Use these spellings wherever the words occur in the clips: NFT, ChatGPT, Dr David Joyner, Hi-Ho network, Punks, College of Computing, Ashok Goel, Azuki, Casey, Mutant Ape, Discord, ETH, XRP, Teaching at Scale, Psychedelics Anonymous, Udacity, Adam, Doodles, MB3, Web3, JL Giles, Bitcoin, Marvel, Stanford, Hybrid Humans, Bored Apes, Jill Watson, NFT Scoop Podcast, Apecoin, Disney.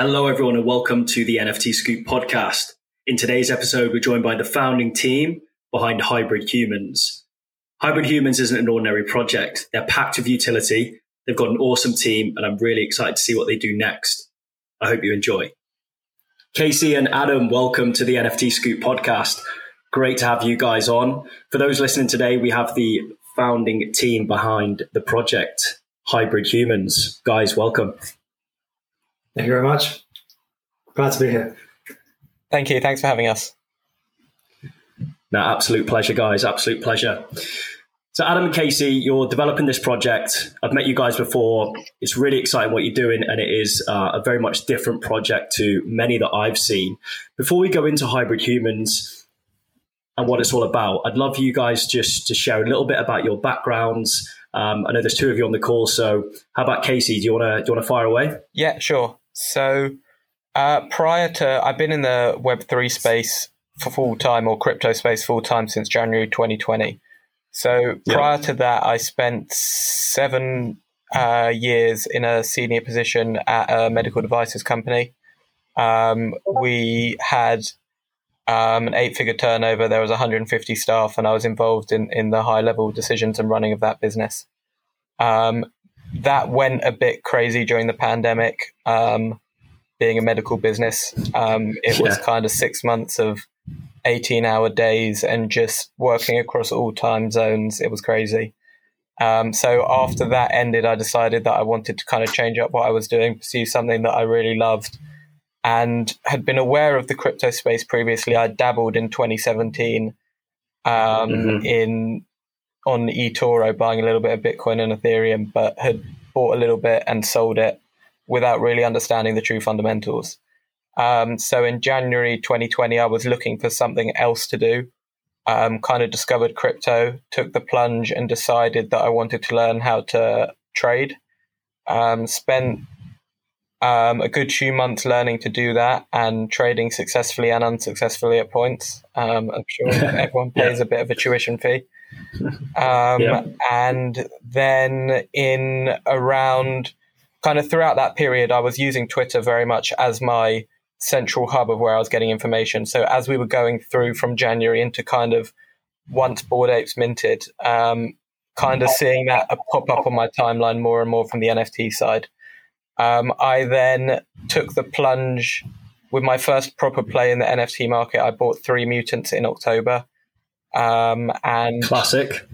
Hello, everyone, and welcome to the NFT Scoop Podcast. In today's episode, we're joined by the founding team behind Hybrid Humans. Hybrid Humans isn't an ordinary project. They're packed with utility. They've got an awesome team, and I'm really excited to see what they do next. I hope you enjoy. Casey and Adam, welcome to the NFT Scoop Podcast. Great to have you guys on. For those listening today, we have the founding team behind the project, Hybrid Humans. Guys, welcome. Thank you very much. Glad to be here. Thank you. Thanks for having us. No, absolute pleasure, guys. Absolute pleasure. So Adam and Casey, you're developing this project. I've met you guys before. It's really exciting what you're doing, and it is a very much different project to many that I've seen. Before we go into Hybrid Humans and what it's all about, I'd love you guys just to share a little bit about your backgrounds. I know there's two of you on the call, so how about Casey? Do you want to fire away? Yeah, sure. So prior to, I've been in the Web3 space for full time, or crypto space full time, since January 2020. So prior to that, I spent 7 years in a senior position at a medical devices company. We had an 8-figure turnover. There was 150 staff, and I was involved in the high level decisions and running of that business. That went a bit crazy during the pandemic. Being a medical business, it was kind of 6 months of 18-hour days and just working across all time zones. It was crazy. So after that ended, I decided that I wanted to kind of change up what I was doing, pursue something that I really loved, and had been aware of the crypto space previously. I dabbled in 2017 on eToro, buying a little bit of Bitcoin and Ethereum, but had bought a little bit and sold it without really understanding the true fundamentals. So in January 2020, I was looking for something else to do, kind of discovered crypto, took the plunge and decided that I wanted to learn how to trade. Spent a good few months learning to do that and trading successfully and unsuccessfully at points. I'm sure everyone pays a bit of a tuition fee. And then in around kind of throughout that period, I was using Twitter very much as my central hub of where I was getting information. So as we were going through from January into kind of once Bored Apes minted, kind of seeing that pop up on my timeline more and more from the NFT side. I then took the plunge with my first proper play in the NFT market. I bought 3 mutants in October. And classic.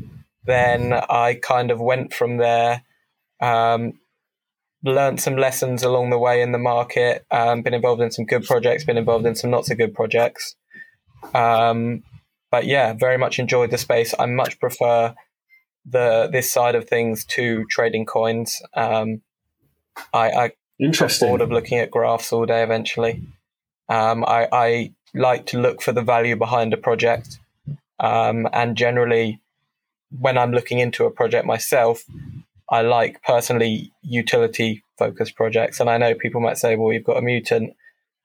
Then I kind of went from there, learned some lessons along the way in the market, been involved in some good projects, been involved in some not so good projects. But yeah, very much enjoyed the space. I much prefer this side of things to trading coins. I got bored of looking at graphs all day eventually. I like to look for the value behind a project. And generally, when I'm looking into a project myself, I like personally utility-focused projects. And I know people might say, well, you've got a mutant.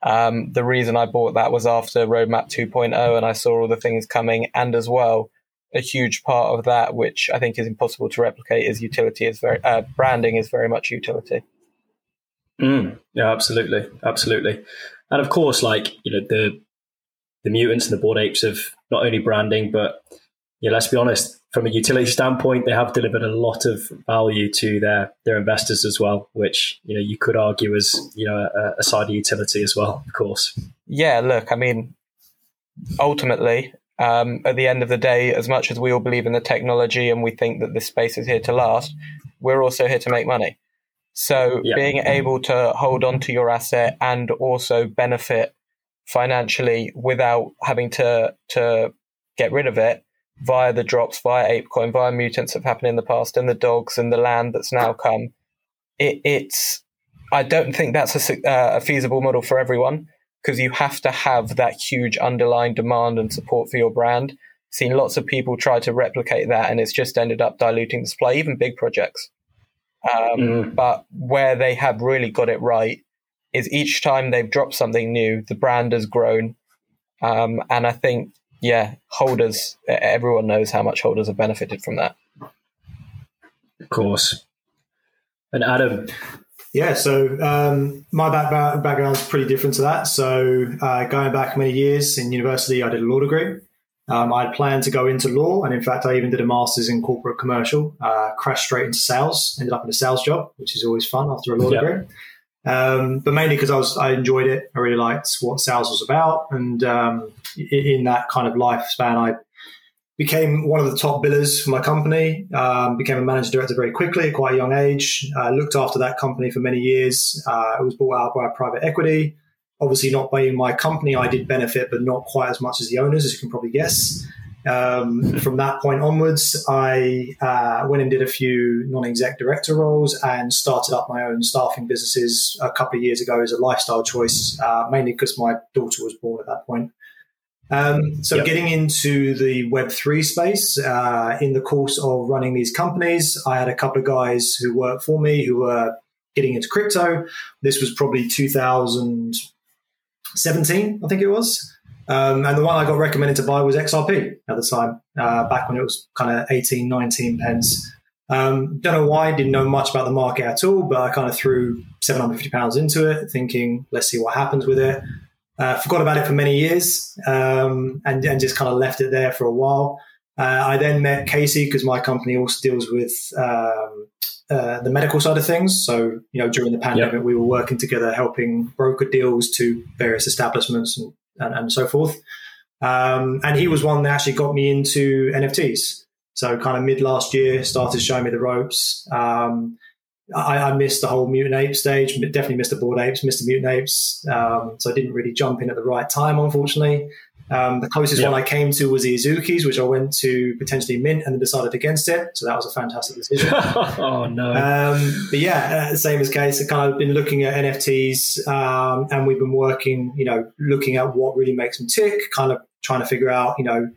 The reason I bought that was after Roadmap 2.0 and I saw all the things coming. And as well, a huge part of that, which I think is impossible to replicate, is utility. Branding is very much utility. Yeah, absolutely. And of course, like, you know, the mutants and the Bored Apes have not only branding, but yeah, let's be honest, from a utility standpoint, they have delivered a lot of value to their investors as well, which, you know, you could argue as, you know, a side of utility as well, of course. Yeah, look, I mean, ultimately, at the end of the day, as much as we all believe in the technology and we think that this space is here to last, we're also here to make money. So being able to hold on to your asset and also benefit financially without having to get rid of it via the drops, via Apecoin, via mutants that have happened in the past, and the dogs and the land that's now come, I don't think that's a feasible model for everyone, because you have to have that huge underlying demand and support for your brand. Seen lots of people try to replicate that, and it's just ended up diluting the supply, even big projects. But where they have really got it right is each time they've dropped something new, the brand has grown. And I think, holders, everyone knows how much holders have benefited from that. Of course. And Adam, Yeah, so my background is pretty different to that. So going back many years in university, I did a law degree. I had planned to go into law, and in fact, I even did a master's in corporate commercial, crashed straight into sales, ended up in a sales job, which is always fun after a law degree. But mainly because I enjoyed it. I really liked what sales was about. And in that kind of lifespan, I became one of the top billers for my company, became a managing director very quickly at quite a young age, looked after that company for many years. It was bought out by private equity. Obviously not being my company, I did benefit, but not quite as much as the owners, as you can probably guess. From that point onwards, I went and did a few non-exec director roles and started up my own staffing businesses a couple of years ago as a lifestyle choice, mainly because my daughter was born at that point. So getting into the Web3 space, in the course of running these companies, I had a couple of guys who worked for me who were getting into crypto. This was probably 2017, I think it was. And the one I got recommended to buy was XRP at the time, back when it was kind of 18, 19 pence. Don't know why, didn't know much about the market at all, but I kind of threw £750 into it thinking, let's see what happens with it. Forgot about it for many years, and just kind of left it there for a while. I then met Casey because my company also deals with the medical side of things. So, you know, during the pandemic, we were working together, helping broker deals to various establishments and so forth. And he was one that actually got me into NFTs. So kind of mid last year, started showing me the ropes. I missed the whole Mutant Ape stage, definitely missed the Bored Apes, missed the Mutant Apes. So I didn't really jump in at the right time, unfortunately. The closest one I came to was the Azukis, which I went to potentially mint and then decided against it. So that was a fantastic decision. Oh, no. But yeah, same as Case, I've kind of been looking at NFTs and we've been working, you know, looking at what really makes them tick, kind of trying to figure out, you know,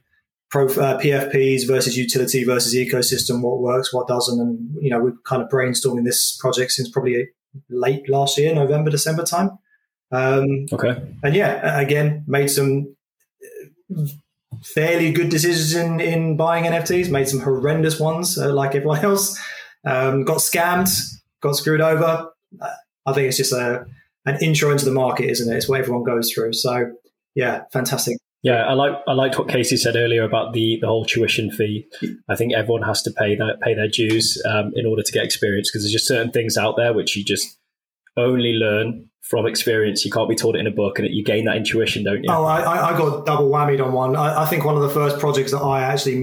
PFPs versus utility versus ecosystem, what works, what doesn't. And, you know, we're kind of brainstorming this project since probably late last year, November, December time. Okay. And yeah, again, made some fairly good decisions in buying NFTs, made some horrendous ones like everyone else, got scammed, got screwed over. I think it's just an intro into the market, isn't it? It's what everyone goes through. So yeah, fantastic. Yeah, I liked what Casey said earlier about the whole tuition fee. I think everyone has to pay their dues in order to get experience, because there's just certain things out there which you just only learn from experience. You can't be taught it in a book, and you gain that intuition, don't you? Oh, I got double whammied on one. I think one of the first projects that I actually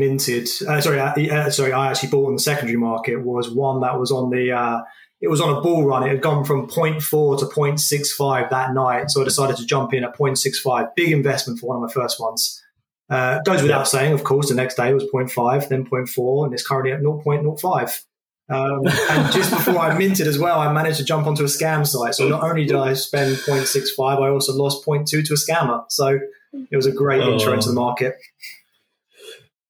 I actually bought on the secondary market was one that was on the it was on a bull run. It had gone from 0.4 to 0.65 that night. So I decided to jump in at 0.65. Big investment for one of my first ones. Goes without saying, of course, the next day it was 0.5, then 0.4, and it's currently at 0.05. And just before I minted as well, I managed to jump onto a scam site. So not only did I spend 0.65, I also lost 0.2 to a scammer. So it was a great intro into the market.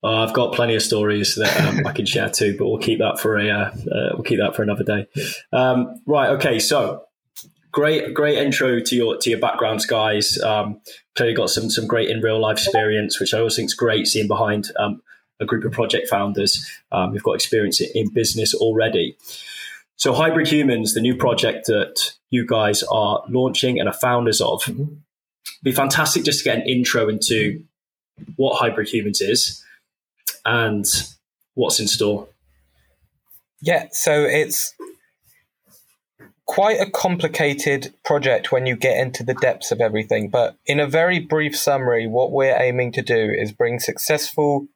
I've got plenty of stories that I can share too, but we'll keep that for another day. Right, okay, so great intro to your backgrounds, guys. Clearly got some great in real life experience, which I always think is great seeing behind a group of project founders who've got experience in business already. So, Hybrid Humans, the new project that you guys are launching and are founders of, be fantastic just to get an intro into what Hybrid Humans is and what's in store. Yeah, so it's quite a complicated project when you get into the depths of everything. But in a very brief summary, what we're aiming to do is bring successful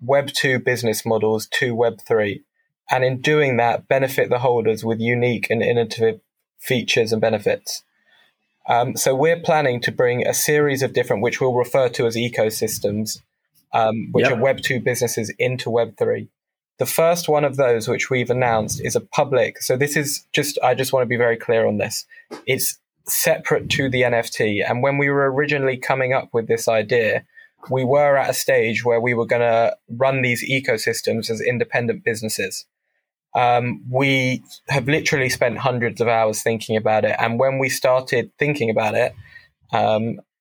Web 2 business models to Web 3. And in doing that, benefit the holders with unique and innovative features and benefits. So we're planning to bring a series of different, which we'll refer to as ecosystems, are Web 2 businesses into Web 3. The first one of those, which we've announced, is a public. So this is I just want to be very clear on this. It's separate to the NFT. And when we were originally coming up with this idea, we were at a stage where we were going to run these ecosystems as independent businesses. We have literally spent hundreds of hours thinking about it. And when we started thinking about it,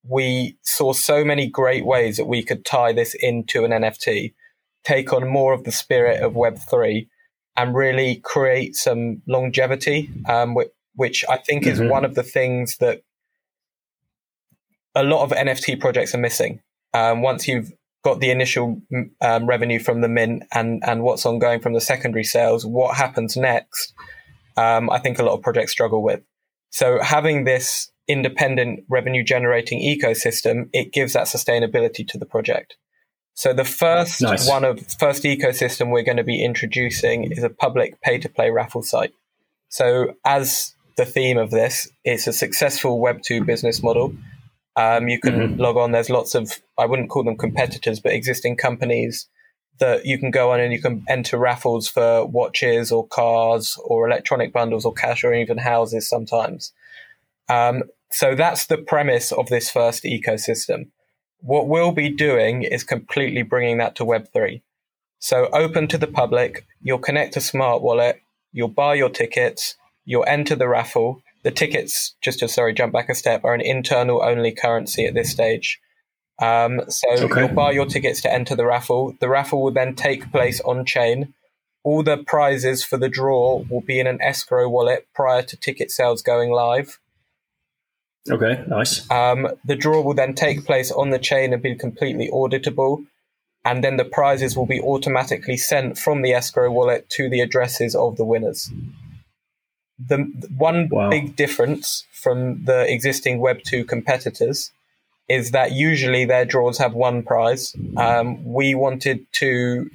we saw so many great ways that we could tie this into an NFT, take on more of the spirit of Web3, and really create some longevity, which I think mm-hmm. is one of the things that a lot of NFT projects are missing. Once you've got the initial revenue from the mint and what's ongoing from the secondary sales, what happens next, I think a lot of projects struggle with. So having this independent revenue generating ecosystem, it gives that sustainability to the project. So the first nice. first ecosystem we're going to be introducing is a public pay-to-play raffle site. So as the theme of this, it's a successful Web2 business model. You can mm-hmm. log on. There's lots of, I wouldn't call them competitors, but existing companies that you can go on and you can enter raffles for watches or cars or electronic bundles or cash or even houses sometimes. So that's the premise of this first ecosystem. What we'll be doing is completely bringing that to Web3. So open to the public, you'll connect a smart wallet, you'll buy your tickets, you'll enter the raffle. The tickets, just to, jump back a step, are an internal only currency at this stage. You'll buy your tickets to enter the raffle. The raffle will then take place on chain. All the prizes for the draw will be in an escrow wallet prior to ticket sales going live. Okay, nice. The draw will then take place on the chain and be completely auditable. And then the prizes will be automatically sent from the escrow wallet to the addresses of the winners. The one wow. big difference from the existing Web2 competitors is that usually their draws have one prize. We wanted to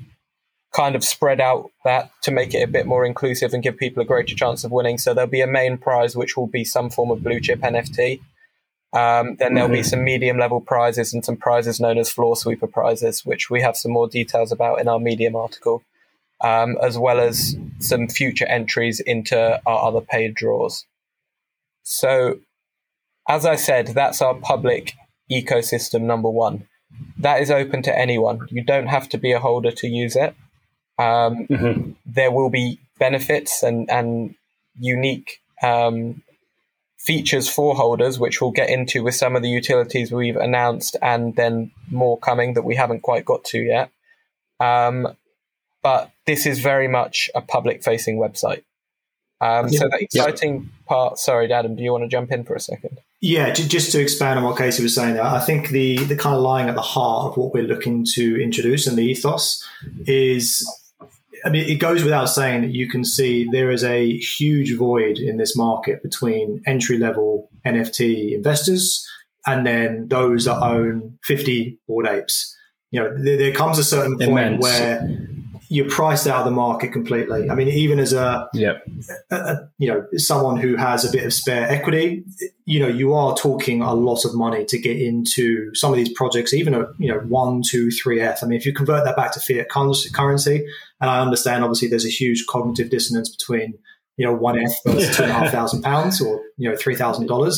kind of spread out that to make it a bit more inclusive and give people a greater chance of winning. So there'll be a main prize, which will be some form of blue chip NFT. Then there'll mm-hmm. be some medium level prizes and some prizes known as floor sweeper prizes, which we have some more details about in our Medium article, as well as some future entries into our other paid draws. So as I said, that's our public ecosystem number one. That is open to anyone. You don't have to be a holder to use it. Mm-hmm. There will be benefits and unique features for holders, which we'll get into with some of the utilities we've announced and then more coming that we haven't quite got to yet. But this is very much a public-facing website. So the exciting part... Sorry, Adam, do you want to jump in for a second? Yeah, just to expand on what Casey was saying, I think the kind of lying at the heart of what we're looking to introduce and the ethos is... I mean, it goes without saying that you can see there is a huge void in this market between entry-level NFT investors and then those that own 50 Bored Apes. You know, there comes a certain point immense. Where... you're priced out of the market completely. I mean, even as a someone who has a bit of spare equity, you know, you are talking a lot of money to get into some of these projects, even at 1, 2, 3F. I mean, if you convert that back to fiat currency, and I understand obviously there's a huge cognitive dissonance between 1F versus £2,500 or $3,000,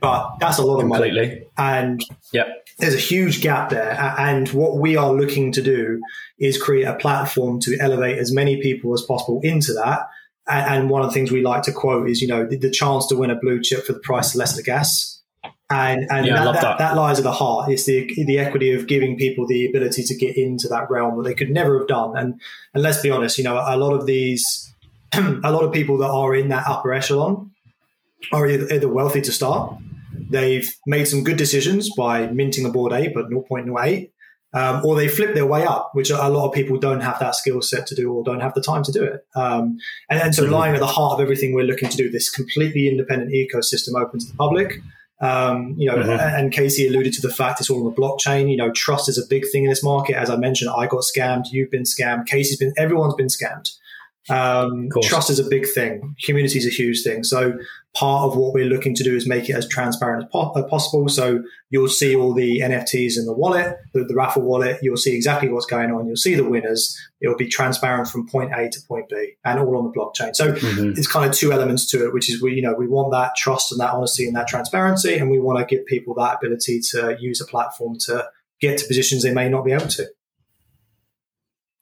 but that's a lot completely. Of money. And there's a huge gap there. And what we are looking to do is create a platform to elevate as many people as possible into that. And one of the things we like to quote is, the chance to win a blue chip for the price of Leicester gas. That lies at the heart. It's the equity of giving people the ability to get into that realm that they could never have done. And let's be honest, a lot of people that are in that upper echelon are either wealthy to start. They've made some good decisions by minting a Bored Ape at 0.08, or they flip their way up, which a lot of people don't have that skill set to do or don't have the time to do it. So lying at the heart of everything we're looking to do, this completely independent ecosystem open to the public. And Casey alluded to the fact it's all on the blockchain. Trust is a big thing in this market. As I mentioned, I got scammed. You've been scammed. Everyone's been scammed. Trust is a big thing. Community is a huge thing. So part of what we're looking to do is make it as transparent as possible. So you'll see all the NFTs in the wallet, the raffle wallet. You'll see exactly what's going on. You'll see the winners. It will be transparent from point A to point B and all on the blockchain. So it's kind of two elements to it, which is we want that trust and that honesty and that transparency. And we want to give people that ability to use a platform to get to positions they may not be able to.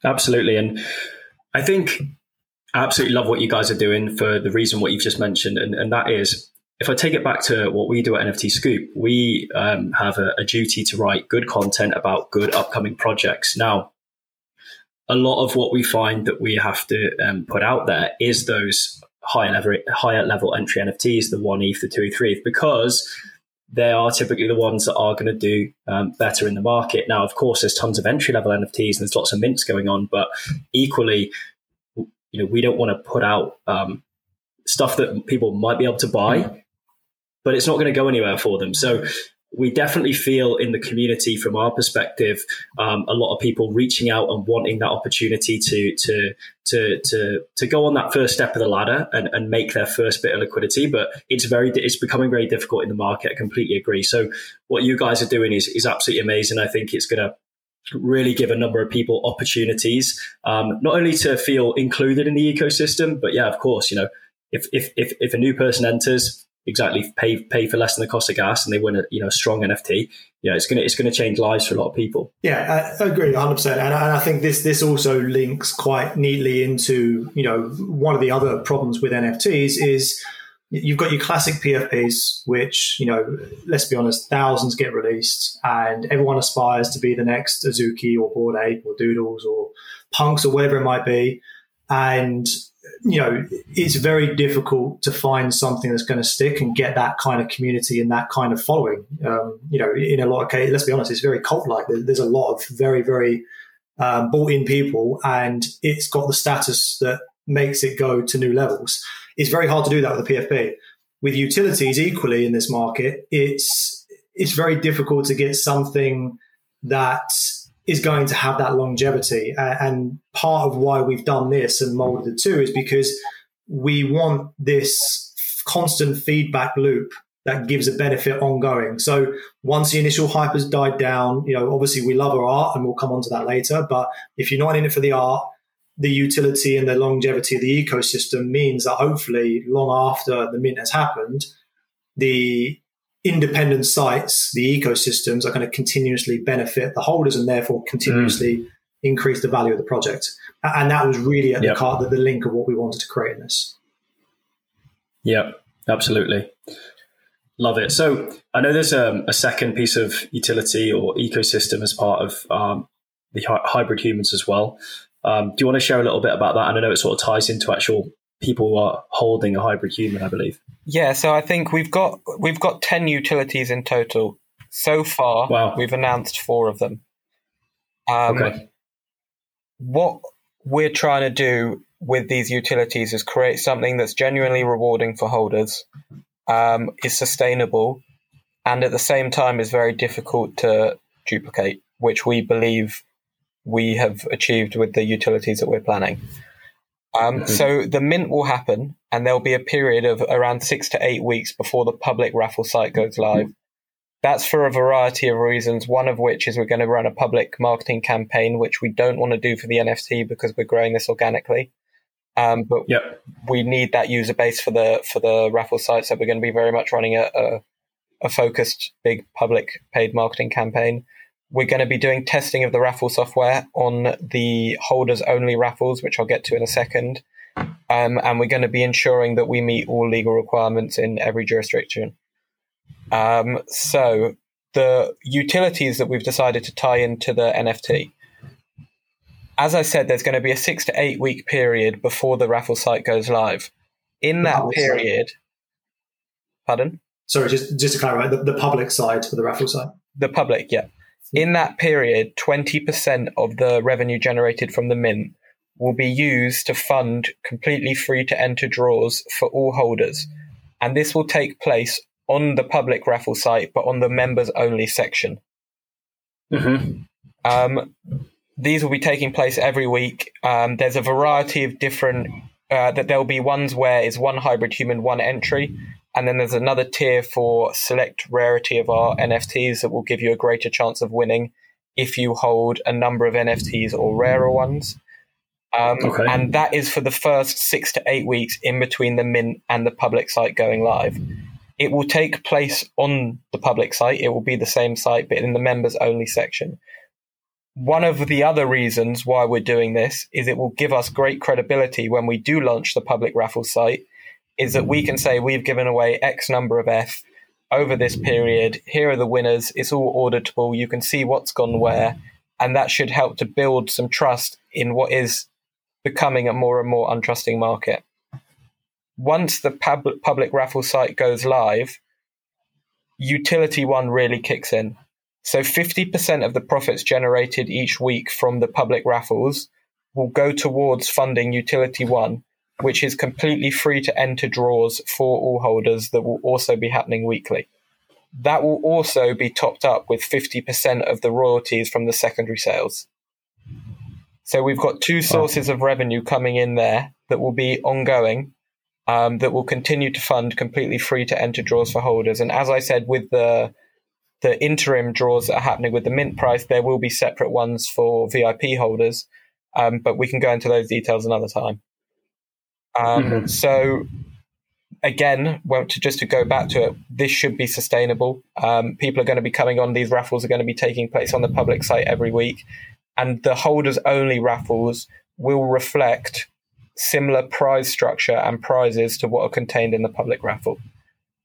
Absolutely. And I think... I absolutely love what you guys are doing for the reason what you've just mentioned. And that is, if I take it back to what we do at NFT Scoop, we have a duty to write good content about good upcoming projects. Now, a lot of what we find that we have to put out there is those higher level entry NFTs, the 1 ETH, the 2 ETH, 3 ETH, because they are typically the ones that are going to do better in the market. Now, of course, there's tons of entry level NFTs and there's lots of mints going on, but equally, you know, we don't want to put out stuff that people might be able to buy, but it's not going to go anywhere for them. So we definitely feel in the community, from our perspective, a lot of people reaching out and wanting that opportunity to go on that first step of the ladder and make their first bit of liquidity. But it's becoming very difficult in the market. I completely agree. So what you guys are doing is absolutely amazing. I think it's going to really give a number of people opportunities, not only to feel included in the ecosystem, but yeah, of course, you know, if a new person enters, exactly, pay for less than the cost of gas, and they win a strong NFT. Yeah, it's gonna change lives for a lot of people. Yeah, I agree 100%, and I think this also links quite neatly into one of the other problems with NFTs is you've got your classic PFPs, which let's be honest, thousands get released, and everyone aspires to be the next Azuki or Bored Ape or Doodles or Punks or whatever it might be, and it's very difficult to find something that's going to stick and get that kind of community and that kind of following. In a lot of cases, let's be honest, it's very cult-like. There's a lot of very, very bought-in people, and it's got the status that makes it go to new levels. It's very hard to do that with a PFP. With utilities, equally in this market, it's very difficult to get something that is going to have that longevity. And part of why we've done this and molded the two is because we want this constant feedback loop that gives a benefit ongoing. So once the initial hype has died down, obviously we love our art and we'll come on to that later, but if you're not in it for the art, the utility and the longevity of the ecosystem means that hopefully long after the mint has happened, the independent sites, the ecosystems are going to continuously benefit the holders and therefore continuously increase the value of the project. And that was really at the heart of the link of what we wanted to create in this. Yeah, absolutely. Love it. So I know there's a second piece of utility or ecosystem as part of the hybrid humans as well. Do you want to share a little bit about that? And I know it sort of ties into actual people who are holding a hybrid human, I believe. Yeah, so I think we've got 10 utilities in total. So far, wow, We've announced 4 of them. Okay. What we're trying to do with these utilities is create something that's genuinely rewarding for holders, is sustainable, and at the same time is very difficult to duplicate, which we believe we have achieved with the utilities that we're planning. So the mint will happen, and there'll be a period of around 6 to 8 weeks before the public raffle site goes live. That's for a variety of reasons, one of which is we're going to run a public marketing campaign, which we don't want to do for the NFT because we're growing this organically. But we need that user base for the raffle site, so we're going to be very much running a focused big public paid marketing campaign. We're going to be doing testing of the raffle software on the holders only raffles, which I'll get to in a second. And we're going to be ensuring that we meet all legal requirements in every jurisdiction. So the utilities that we've decided to tie into the NFT, as I said, there's going to be a 6 to 8 week period before the raffle site goes live. In that period, pardon? Sorry, just to clarify, the public side for the raffle site. The public, yeah. In that period, 20% of the revenue generated from the mint will be used to fund completely free to enter draws for all holders. And this will take place on the public raffle site, but on the members only section. Mm-hmm. These will be taking place every week. There's a variety of different, that there'll be ones where it's one hybrid human, one entry. And then there's another tier for select rarity of our NFTs that will give you a greater chance of winning if you hold a number of NFTs or rarer ones. And that is for the first 6 to 8 weeks in between the mint and the public site going live. It will take place on the public site. It will be the same site, but in the members only section. One of the other reasons why we're doing this is it will give us great credibility when we do launch the public raffle site, is that we can say we've given away X number of F over this period. Here are the winners. It's all auditable. You can see what's gone where. And that should help to build some trust in what is becoming a more and more untrusting market. once the public raffle site goes live, utility one really kicks in. So 50% of the profits generated each week from the public raffles will go towards funding utility one, which is completely free to enter draws for all holders that will also be happening weekly. That will also be topped up with 50% of the royalties from the secondary sales. So we've got two sources of revenue coming in there that will be ongoing, that will continue to fund completely free to enter draws for holders. And as I said, with the interim draws that are happening with the mint price, there will be separate ones for VIP holders, but we can go into those details another time. So again, just to go back to it, this should be sustainable. People are going to be coming on. These raffles are going to be taking place on the public site every week. And the holders only raffles will reflect similar prize structure and prizes to what are contained in the public raffle.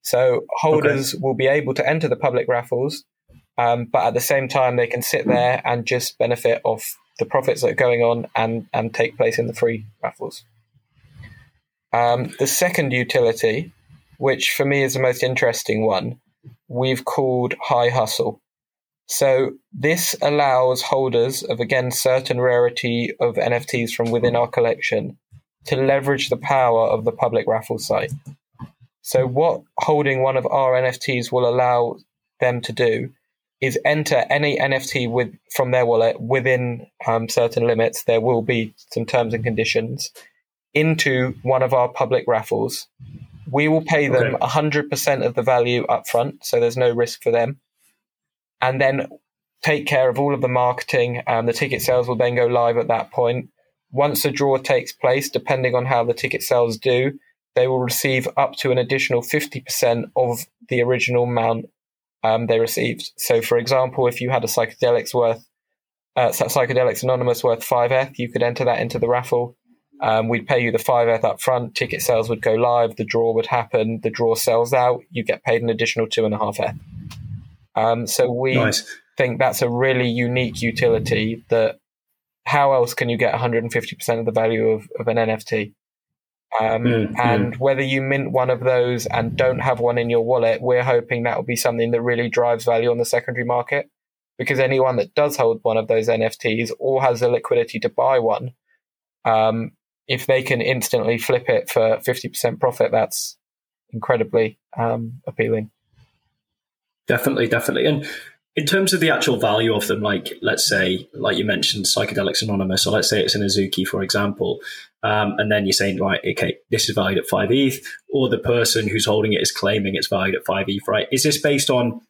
So holders will be able to enter the public raffles, but at the same time, they can sit there and just benefit off the profits that are going on and take place in the free raffles. The second utility, which for me is the most interesting one, we've called Hi Hustle. So this allows holders of, again, certain rarity of NFTs from within our collection to leverage the power of the public raffle site. So what holding one of our NFTs will allow them to do is enter any NFT from their wallet within certain limits. There will be some terms and conditions into one of our public raffles. We will pay them 100% of the value up front, so there's no risk for them. And then take care of all of the marketing, and the ticket sales will then go live at that point. Once the draw takes place, depending on how the ticket sales do, they will receive up to an additional 50% of the original amount they received. So, for example, if you had a Psychedelics Anonymous worth 5F, you could enter that into the raffle. We'd pay you the 5F up front, ticket sales would go live, the draw would happen, the draw sells out, you get paid an additional 2.5F. So we think that's a really unique utility. That how else can you get 150% of the value of an NFT? Whether you mint one of those and don't have one in your wallet, we're hoping that will be something that really drives value on the secondary market, because anyone that does hold one of those NFTs or has the liquidity to buy one, if they can instantly flip it for 50% profit, that's incredibly appealing. Definitely. And in terms of the actual value of them, like, let's say, like you mentioned, Psychedelics Anonymous, or let's say it's an Azuki, for example, and then you're saying, right, okay, this is valued at 5 ETH, or the person who's holding it is claiming it's valued at 5 ETH, right? Is this based on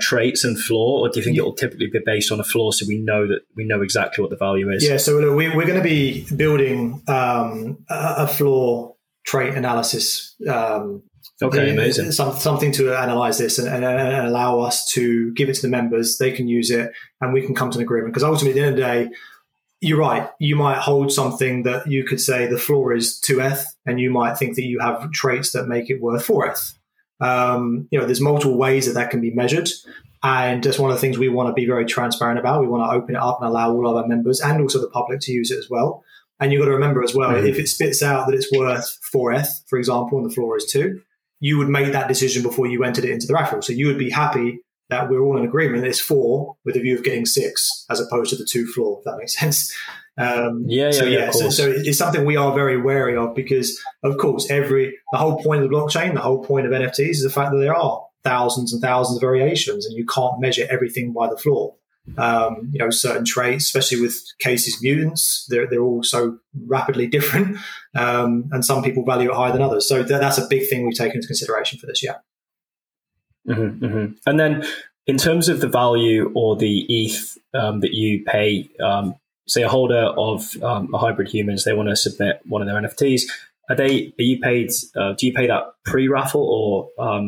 traits and floor, or do you think it will typically be based on a floor so we know exactly what the value is? Yeah, so look, we're going to be building a floor trait analysis amazing. Something to analyze this and allow us to give it to the members. They can use it and we can come to an agreement. Because ultimately, at the end of the day, you're right. You might hold something that you could say the floor is 2F, and you might think that you have traits that make it worth 4F. There's multiple ways that can be measured. And that's one of the things we want to be very transparent about. We want to open it up and allow all of our members and also the public to use it as well. And you've got to remember as well, if it spits out that it's worth 4F, for example, and the floor is 2, you would make that decision before you entered it into the raffle. So you would be happy that we're all in agreement that it's 4 with a view of getting 6 as opposed to the 2 floor, if that makes sense. So it's something we are very wary of, because, of course, the whole point of the blockchain, the whole point of NFTs is the fact that there are thousands and thousands of variations and you can't measure everything by the floor. Certain traits, especially with Casey's mutants, they're all so rapidly different, and some people value it higher than others. So that's a big thing we've taken into consideration for this year. And then, in terms of the value or the ETH that you pay, say a holder of a Hybrid Humans, they want to submit one of their NFTs. Do you pay that pre-raffle or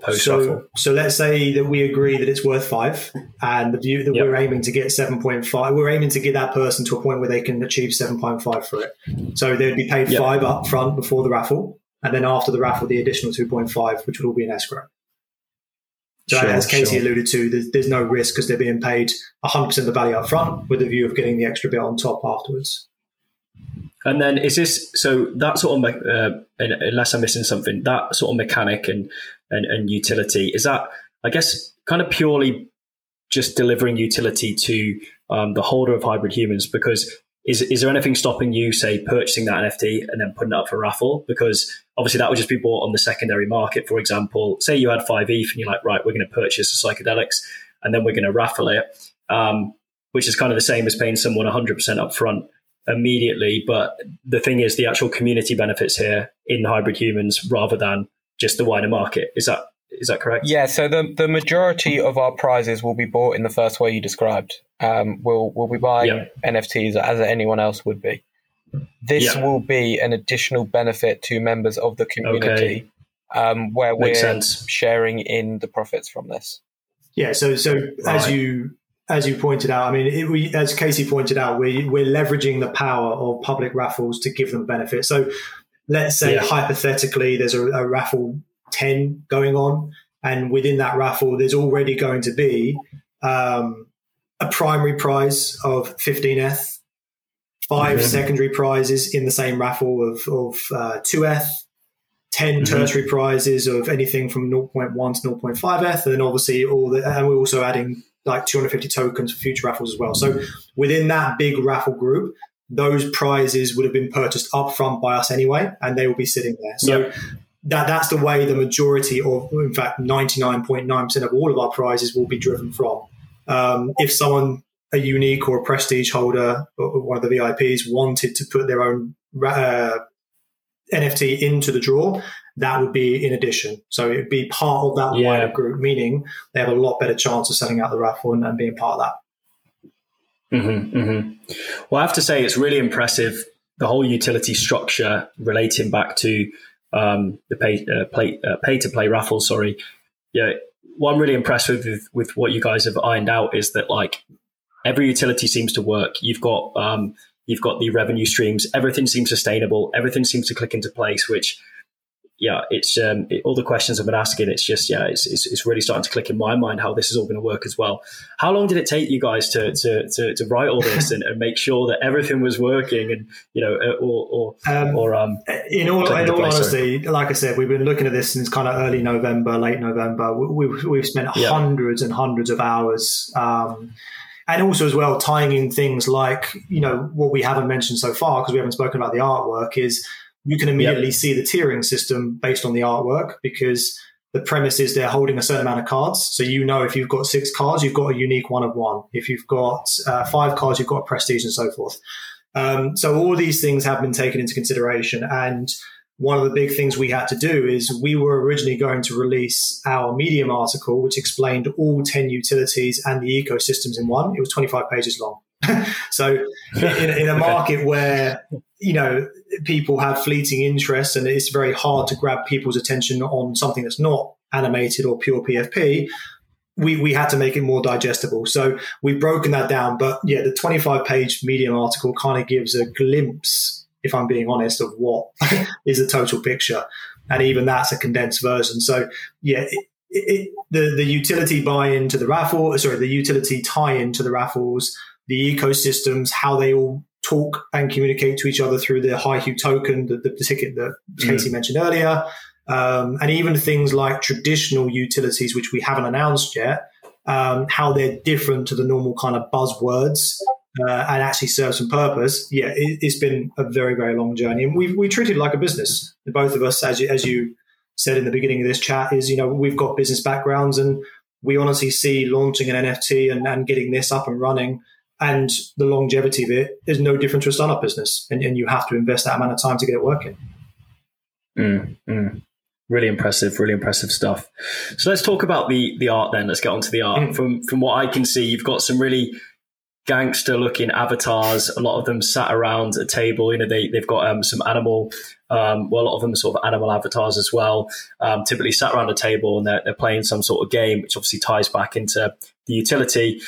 post-raffle? So let's say that we agree that it's worth 5, and the view that we're aiming to get 7.5. We're aiming to get that person to a point where they can achieve 7.5 for it. So they'd be paid 5 up front before the raffle, and then after the raffle, the additional 2.5, which would all be in escrow. So as Casey alluded to, there's no risk because they're being paid 100% of the value up front with the view of getting the extra bit on top afterwards. And then is this, so that sort of, unless I'm missing something, that sort of mechanic and utility, is that, I guess, kind of purely just delivering utility to the holder of Hybrid Humans? Because is there anything stopping you, say, purchasing that NFT and then putting it up for raffle? Because obviously that would just be bought on the secondary market, for example. Say you had 5 ETH and you're like, right, we're going to purchase the psychedelics and then we're going to raffle it, which is kind of the same as paying someone 100% up front immediately. But the thing is, the actual community benefits here in Hybrid Humans rather than just the wider market. Is that correct? Yeah. So the majority of our prizes will be bought in the first way you described. We'll be buying NFTs as anyone else would be. This will be an additional benefit to members of the community, where we're sharing in the profits from this. Yeah. So right. As you pointed out, I mean, as Casey pointed out, we're leveraging the power of public raffles to give them benefit. So let's say hypothetically, there's a raffle 10 going on, and within that raffle, there's already going to be a primary prize of 15th, 5 secondary prizes in the same raffle of 2th, 10 tertiary prizes of anything from 0.1 to 0.5th, and then obviously and we're also adding like 250 tokens for future raffles as well. So within that big raffle group, those prizes would have been purchased upfront by us anyway, and they will be sitting there. So that's the way the majority of, in fact, 99.9% of all of our prizes will be driven from. If someone, a unique or a prestige holder, or one of the VIPs, wanted to put their own NFT into the draw, that would be in addition. So it would be part of that wider group, meaning they have a lot better chance of selling out the raffle and being part of that. Well, I have to say it's really impressive, the whole utility structure relating back to the pay-to-play raffle, sorry. Yeah, what I'm really impressed with what you guys have ironed out is that, like, every utility seems to work. You've got the revenue streams. Everything seems sustainable. Everything seems to click into place, which... yeah, it's all the questions I've been asking. It's just, it's really starting to click in my mind how this is all going to work as well. How long did it take you guys to write all this and make sure that everything was working? And in all honesty, like I said, we've been looking at this since kind of early November, late November. We've spent hundreds and hundreds of hours. And also as well, tying in things like, you know, what we haven't mentioned so far because we haven't spoken about the artwork is, you can immediately see the tiering system based on the artwork, because the premise is they're holding a certain amount of cards. So, you know, if you've got 6 cards, you've got a unique one of one. If you've got 5 cards, you've got a prestige and so forth. So all these things have been taken into consideration. And one of the big things we had to do is we were originally going to release our Medium article, which explained all 10 utilities and the ecosystems in one. It was 25 pages long. So in a market where, you know, people have fleeting interests and it's very hard to grab people's attention on something that's not animated or pure PFP, we had to make it more digestible. So we've broken that down. But yeah, the 25-page Medium article kind of gives a glimpse, if I'm being honest, of what is the total picture. And even that's a condensed version. So yeah, the utility buy-in to the raffle, sorry, the utility tie-in to the raffles, the ecosystems, how they all talk and communicate to each other through the Hi-Ho token, the ticket that Casey mentioned earlier, and even things like traditional utilities, which we haven't announced yet, how they're different to the normal kind of buzzwords and actually serve some purpose. Yeah, it's been a very, very long journey. And we treat it like a business. The both of us, as you said in the beginning of this chat, is, you know, we've got business backgrounds and we honestly see launching an NFT and getting this up and running and the longevity of it is no different to a startup business. And you have to invest that amount of time to get it working. Really impressive stuff. So let's talk about the art then. Let's get onto the art. From what I can see, you've got some really gangster looking avatars. A lot of them sat around a table. You know, they've got some animal, a lot of them are sort of animal avatars as well, typically sat around a table and they're playing some sort of game, which obviously ties back into the utility.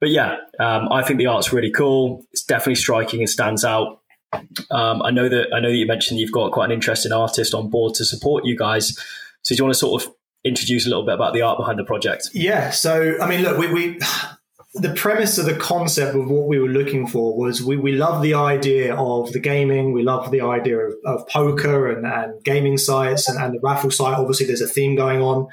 But yeah, I think the art's really cool. It's definitely striking and stands out. I know that you mentioned you've got quite an interesting artist on board to support you guys. So do you want to sort of introduce a little bit about the art behind the project? Yeah. So, I mean, look, we the premise of the concept of what we were looking for was we love the idea of the gaming. We love the idea of poker and gaming sites and the raffle site. Obviously, there's a theme going on.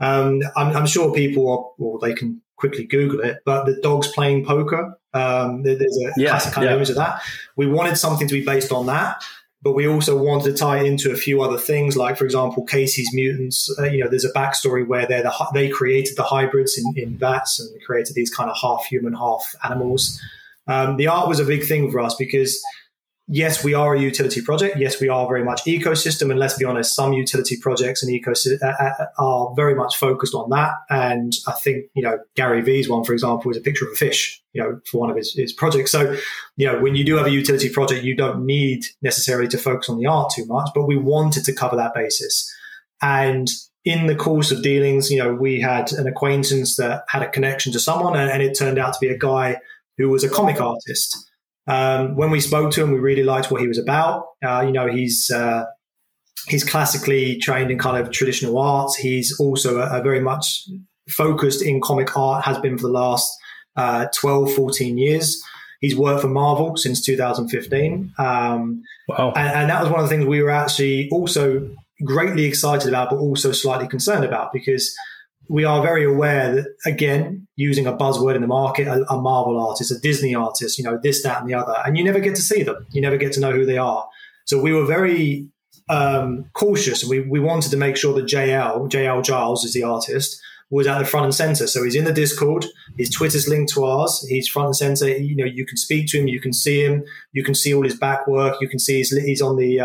I'm sure people they can quickly Google it, but the dogs playing poker, there's a classic kind of image of that. We wanted something to be based on that, but we also wanted to tie it into a few other things, like, for example, Casey's mutants. There's a backstory where they created the hybrids in vats, and they created these kind of half human, half animals. The art was a big thing for us because, yes, we are a utility project. Yes, we are very much ecosystem. And let's be honest, some utility projects and ecosystem are very much focused on that. And I think, Gary V's one, for example, is a picture of a fish, for one of his projects. So, when you do have a utility project, you don't need necessarily to focus on the art too much, but we wanted to cover that basis. And in the course of dealings, we had an acquaintance that had a connection to someone, and it turned out to be a guy who was a comic artist. When we spoke to him, we really liked what he was about. He's classically trained in kind of traditional arts. He's also a very much focused in comic art, has been for the last 12, 14 years. He's worked for Marvel since 2015. Wow. And that was one of the things we were actually also greatly excited about, but also slightly concerned about, because we are very aware that, again, using a buzzword in the market, a Marvel artist, a Disney artist, this, that, and the other, and you never get to see them. You never get to know who they are. So we were very cautious. We wanted to make sure that JL Giles is the artist, was at the front and center. So he's in the Discord. His Twitter's linked to ours. He's front and center. You can speak to him. You can see him. You can see all his back work. You can see he's on the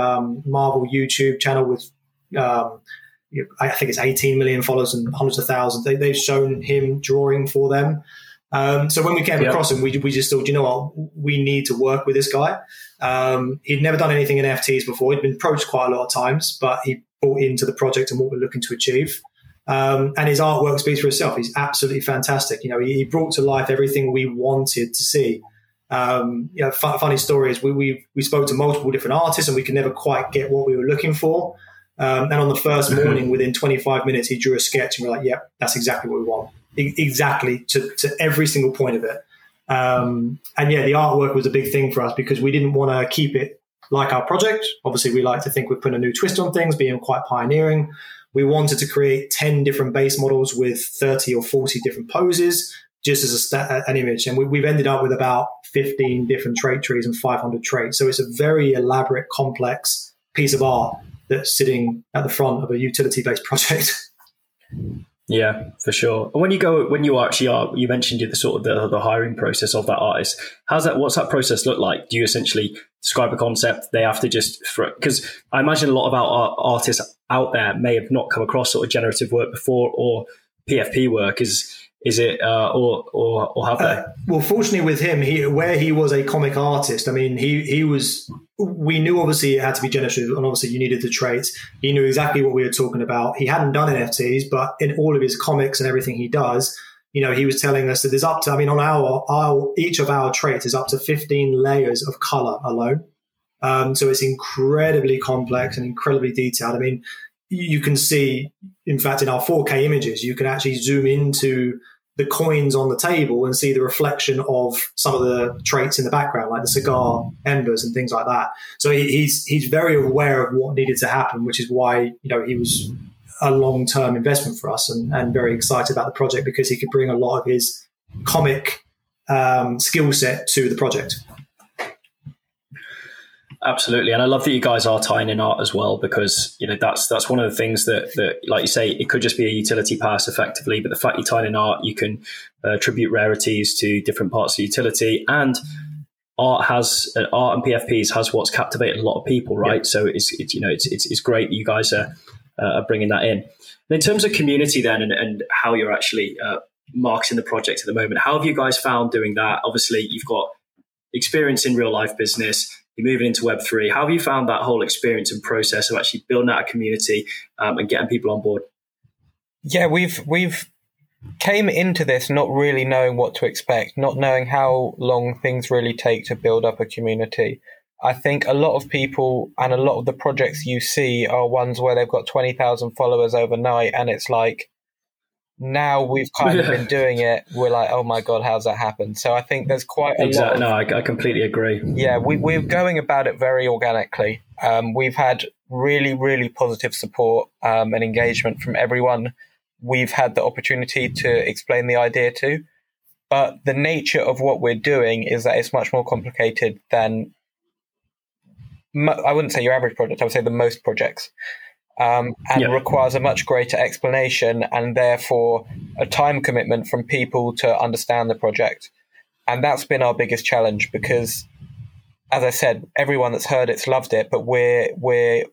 Marvel YouTube channel with I think it's 18 million followers and hundreds of thousands. They've shown him drawing for them. So when we came across him, we just thought, we need to work with this guy. He'd never done anything in NFTs before. He'd been approached quite a lot of times, but he bought into the project and what we're looking to achieve. And his artwork speaks for itself. He's absolutely fantastic. He brought to life everything we wanted to see. Funny story is we spoke to multiple different artists and we could never quite get what we were looking for. And on the first morning, within 25 minutes, he drew a sketch and we're like, yep, that's exactly what we want. Exactly to every single point of it. The artwork was a big thing for us because we didn't want to keep it like our project. Obviously, we like to think we're putting a new twist on things, being quite pioneering. We wanted to create 10 different base models with 30 or 40 different poses just as an image. And we've ended up with about 15 different trait trees and 500 traits. So it's a very elaborate, complex piece of art that's sitting at the front of a utility-based project. Yeah, for sure. And you mentioned the sort of the hiring process of that artist. What's that process look like? Do you essentially describe a concept? They have to because I imagine a lot of our artists out there may have not come across sort of generative work before or PFP work. Is it or have they? Well, fortunately, with him, he was a comic artist. I mean, he was. We knew obviously it had to be generative, and obviously you needed the traits. He knew exactly what we were talking about. He hadn't done NFTs, but in all of his comics and everything he does, he was telling us that there's up to. I mean, on our each of our traits is up to 15 layers of color alone. So it's incredibly complex and incredibly detailed. I mean, you can see, in fact, in our 4K images, you can actually zoom into the coins on the table and see the reflection of some of the traits in the background, like the cigar embers and things like that. So he's very aware of what needed to happen, which is why, he was a long-term investment for us and very excited about the project because he could bring a lot of his comic skill set to the project. Absolutely. And I love that you guys are tying in art as well, because, that's one of the things that, like you say, it could just be a utility pass effectively, but the fact you're tying in art, you can attribute rarities to different parts of the utility, and art and PFPs has what's captivated a lot of people, right? Yeah. So it's great that you guys are bringing that in. And in terms of community then, and how you're actually marketing the project at the moment, how have you guys found doing that? Obviously you've got experience in real life business, you're moving into Web3. How have you found that whole experience and process of actually building out a community and getting people on board? Yeah, we've came into this not really knowing what to expect, not knowing how long things really take to build up a community. I think a lot of people and a lot of the projects you see are ones where they've got 20,000 followers overnight, and it's like, now we've kind of been doing it, we're like, oh my God, how's that happened? So I think there's quite a lot. No, I completely agree. Yeah, we're going about it very organically. We've had really, really positive support and engagement from everyone we've had the opportunity to explain the idea to. But the nature of what we're doing is that it's much more complicated than, I wouldn't say your average project, I would say the most projects. Requires a much greater explanation and therefore a time commitment from people to understand the project. And that's been our biggest challenge because, as I said, everyone that's heard it's loved it, but we're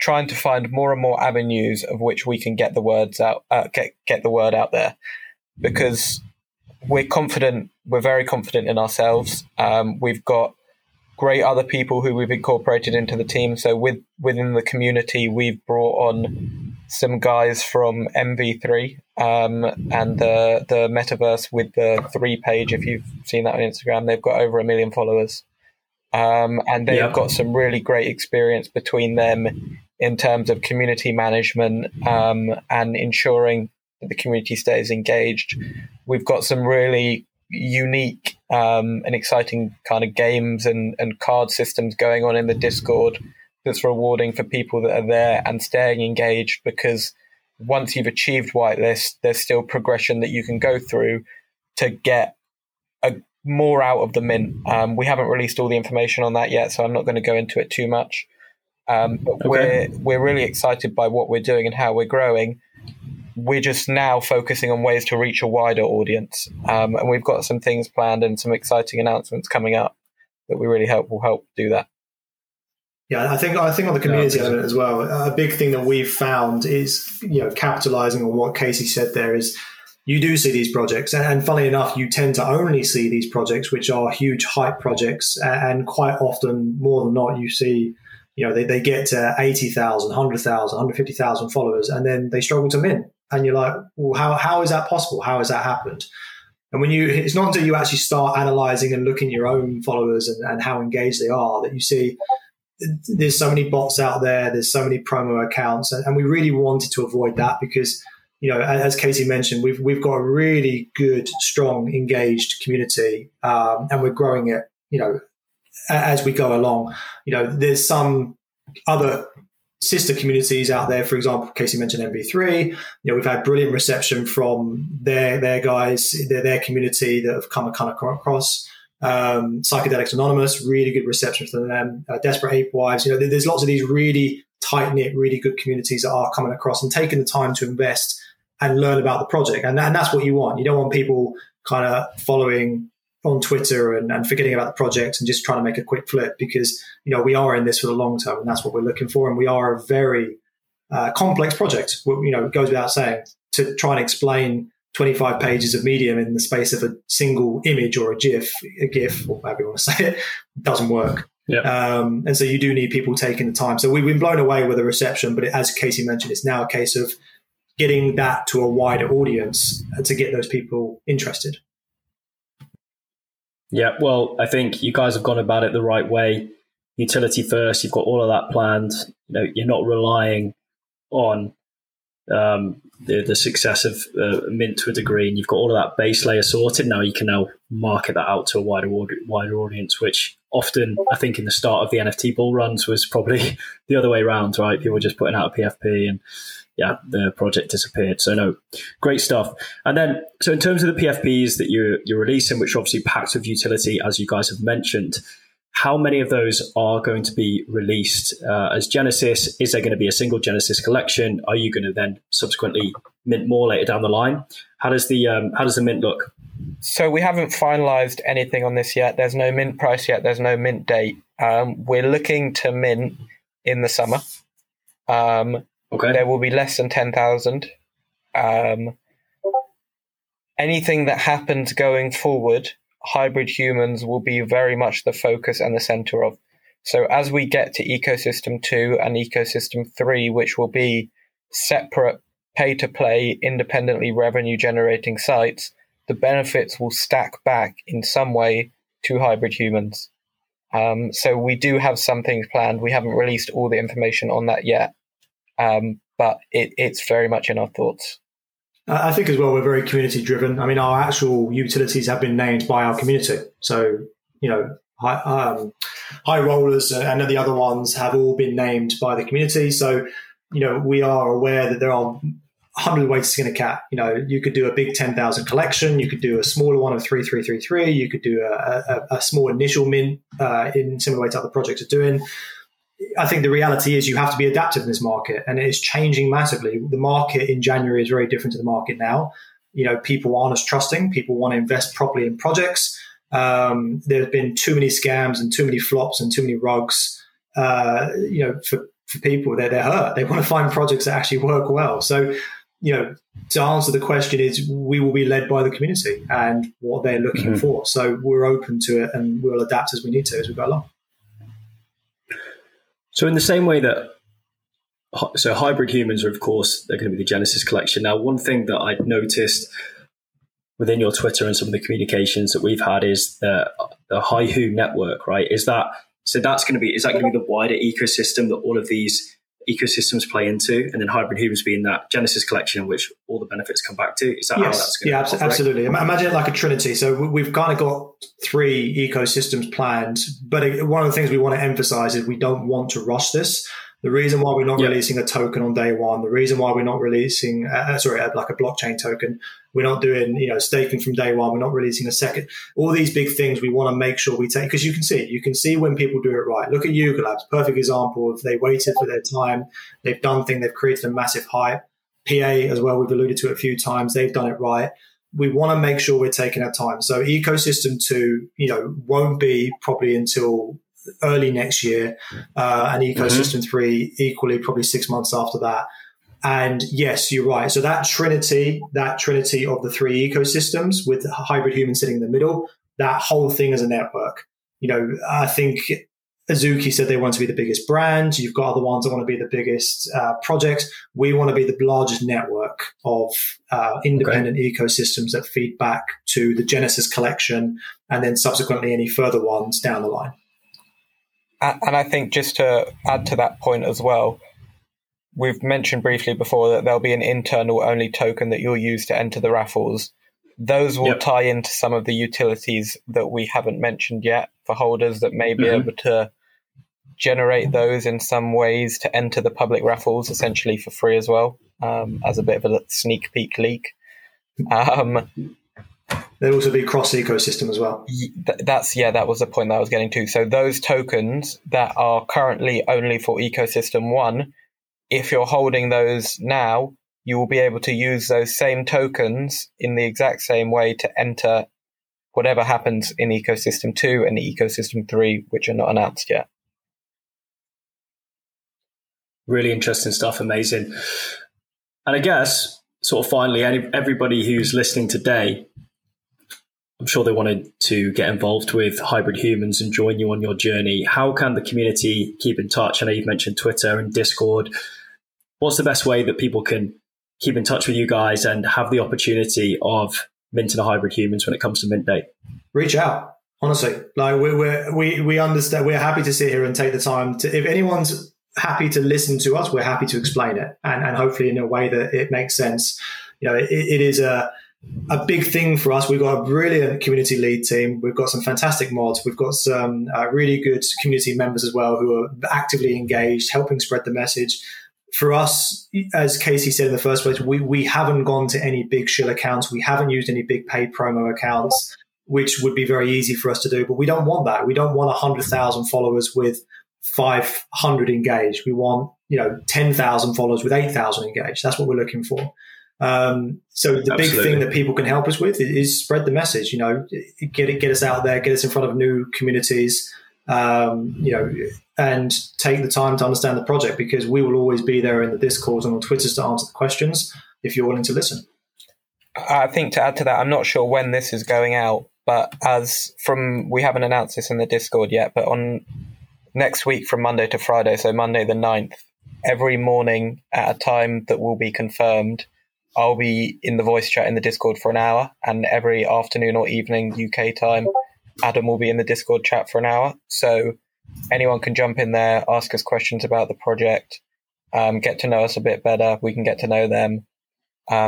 trying to find more and more avenues of which we can get the words out, get the word out there, because we're confident, we're very confident in ourselves. We've got great other people who we've incorporated into the team. So within the community, we've brought on some guys from MB3 and the Metaverse with the 3 page. If you've seen that on Instagram, they've got over 1 million followers. And they've got some really great experience between them in terms of community management and ensuring that the community stays engaged. We've got some really unique and exciting kind of games and card systems going on in the Discord that's rewarding for people that are there and staying engaged, because once you've achieved whitelist, there's still progression that you can go through to get more out of the mint. We haven't released all the information on that yet, so I'm not going to go into it too much. But we're really excited by what we're doing and how we're growing. We're just now focusing on ways to reach a wider audience. And we've got some things planned and some exciting announcements coming up that we really hope will help do that. Yeah, I think on the community element as well, a big thing that we've found is, capitalizing on what Casey said there is you do see these projects. And funnily enough, you tend to only see these projects, which are huge hype projects. And quite often, more than not, you see, they get to 80,000, 100,000, 150,000 followers, and then they struggle to mint. And you're like, well, how is that possible? How has that happened? And it's not until you actually start analyzing and looking at your own followers and how engaged they are that you see there's so many bots out there, there's so many promo accounts. And we really wanted to avoid that because, as Casey mentioned, we've got a really good, strong, engaged community, and we're growing it, as we go along. There's some other sister communities out there, for example, Casey mentioned MB3. We've had brilliant reception from their guys, their community that have come across. Psychedelics Anonymous, really good reception from them. Desperate Ape Wives. There's lots of these really tight-knit, really good communities that are coming across and taking the time to invest and learn about the project. And that's what you want. You don't want people kind of following on Twitter and forgetting about the project and just trying to make a quick flip, because we are in this for the long term, and that's what we're looking for. And we are a very complex project. It goes without saying to try and explain 25 pages of Medium in the space of a single image or a GIF, or however you want to say it, doesn't work. Yep. And so you do need people taking the time. So we've been blown away with the reception, but as Casey mentioned, it's now a case of getting that to a wider audience to get those people interested. Yeah, well, I think you guys have gone about it the right way. Utility first, you've got all of that planned. You're not relying on the success of mint to a degree, and you've got all of that base layer sorted. Now you can now market that out to a wider audience, which often, I think, in the start of the NFT bull runs was probably the other way around, right? People were just putting out a PFP and the project disappeared. So no, great stuff. And then, so in terms of the PFPs that you're releasing, which are obviously packed with utility, as you guys have mentioned, how many of those are going to be released as Genesis? Is there going to be a single Genesis collection? Are you going to then subsequently mint more later down the line? How does the mint look? So we haven't finalized anything on this yet. There's no mint price yet. There's no mint date. We're looking to mint in the summer. Okay. There will be less than 10,000. Anything that happens going forward, Hybrid Humans will be very much the focus and the center of. So as we get to Ecosystem 2 and Ecosystem 3, which will be separate pay-to-play, independently revenue-generating sites, the benefits will stack back in some way to Hybrid Humans. So we do have some things planned. We haven't released all the information on that yet. But it's very much in our thoughts. I think as well, we're very community driven. I mean, our actual utilities have been named by our community. So, you know, High Rollers and the other ones have all been named by the community. So, you know, we are aware that there are 100 ways to skin a cat. You know, you could do a big 10,000 collection. You could do a smaller one of 3,333. You could do a small initial mint in similar way to other projects are doing. I think the reality is you have to be adaptive in this market, and it is changing massively. The market in January is very different to the market now. You know, people aren't as trusting. People want to invest properly in projects. There have been too many scams and too many flops and too many rugs. You know, for people, they're hurt. They want to find projects that actually work well. So, you know, to answer the question is we will be led by the community and what they're looking mm-hmm. for. So we're open to it, and we'll adapt as we need to as we go along. So in the same way that, so Hybrid Humans are, of course, they're going to be the Genesis collection. Now, one thing that I'd noticed within your Twitter and some of the communications that we've had is the Hi-Ho network, right? Is that, so that's going to be, is that going to be the wider ecosystem that all of these ecosystems play into? And then Hybrid Humans being that Genesis collection in which all the benefits come back to? Is that yes. how that's going to operate? Absolutely. Imagine it like a trinity. So we've kind of got three ecosystems planned, but one of the things we want to emphasize is we don't want to rush this. The reason why we're not yep. releasing a token on day one, the reason why we're not releasing, like a blockchain token, we're not doing, you know, staking from day one, we're not releasing a second. All these big things we want to make sure we take, because you can see when people do it right. Look at Yuga Labs, perfect example of they waited for their time, they've done things, they've created a massive hype. PA as well, we've alluded to it a few times, they've done it right. We want to make sure we're taking our time. So ecosystem 2, you know, won't be probably until early next year, and ecosystem mm-hmm. 3 equally probably 6 months after that. And yes, you're right. So that trinity of the three ecosystems with Hybrid Humans sitting in the middle, that whole thing is a network. You know, I think Azuki said they want to be the biggest brand. You've got other ones that want to be the biggest project. We want to be the largest network of independent okay. ecosystems that feed back to the Genesis collection and then subsequently any further ones down the line. And I think just to add to that point as well, we've mentioned briefly before that there'll be an internal only token that you'll use to enter the raffles. Those will yep. tie into some of the utilities that we haven't mentioned yet for holders that may be mm-hmm. able to generate those in some ways to enter the public raffles essentially for free as well, as a bit of a sneak peek leak. There'll also be cross-ecosystem as well. That was the point that I was getting to. So those tokens that are currently only for ecosystem 1, if you're holding those now, you will be able to use those same tokens in the exact same way to enter whatever happens in ecosystem 2 and ecosystem 3, which are not announced yet. Really interesting stuff. Amazing. And I guess, sort of finally, everybody who's listening today, I'm sure they wanted to get involved with Hybrid Humans and join you on your journey. How can the community keep in touch? I know you've mentioned Twitter and Discord. What's the best way that people can keep in touch with you guys and have the opportunity of minting a Hybrid Humans when it comes to mint day? Reach out, honestly. Like we understand. We're happy to sit here and take the time to. If anyone's happy to listen to us, we're happy to explain it and hopefully in a way that it makes sense. You know, it is a big thing for us. We've got a brilliant community lead team. We've got some fantastic mods. We've got some really good community members as well who are actively engaged, helping spread the message. For us, as Casey said in the first place, we haven't gone to any big shill accounts. We haven't used any big paid promo accounts, which would be very easy for us to do. But we don't want that. We don't want 100,000 followers with 500 engaged. We want, you know, 10,000 followers with 8,000 engaged. That's what we're looking for. So the Absolutely. Big thing that people can help us with is spread the message, you know, get us out there, get us in front of new communities, you know, and take the time to understand the project, because we will always be there in the Discord and on Twitter to answer the questions if you're willing to listen. I think to add to that, I'm not sure when this is going out, but we haven't announced this in the Discord yet, but on next week from Monday to Friday, so Monday the 9th, every morning at a time that will be confirmed, I'll be in the voice chat in the Discord for an hour, and every afternoon or evening UK time, Adam will be in the Discord chat for an hour. So anyone can jump in there, ask us questions about the project, get to know us a bit better. We can get to know them.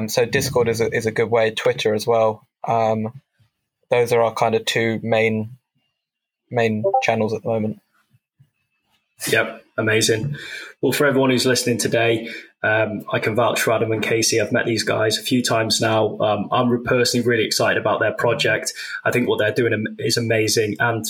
So Discord is a good way. Twitter as well. Those are our kind of two main channels at the moment. Yep, amazing. Well, for everyone who's listening today, I can vouch for Adam and Casey. I've met these guys a few times now. I'm personally really excited about their project. I think what they're doing is amazing, and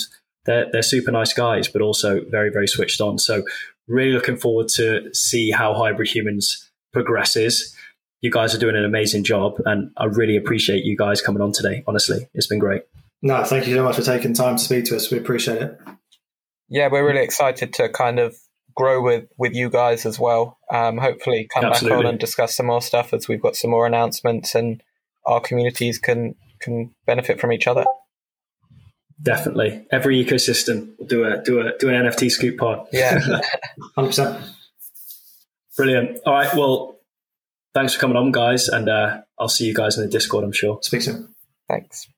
they're super nice guys, but also very, very switched on. So really looking forward to see how Hybrid Humans progresses. You guys are doing an amazing job, and I really appreciate you guys coming on today. Honestly, it's been great. No, thank you so much for taking time to speak to us. We appreciate it. Yeah, we're really excited to kind of grow with you guys as well. Hopefully come Absolutely. Back on and discuss some more stuff as we've got some more announcements and our communities can benefit from each other. Definitely. Every ecosystem will do an NFT scoop pod. Yeah. 100%. Brilliant. All right. Well, thanks for coming on, guys. And I'll see you guys in the Discord, I'm sure. Speak soon. Thanks.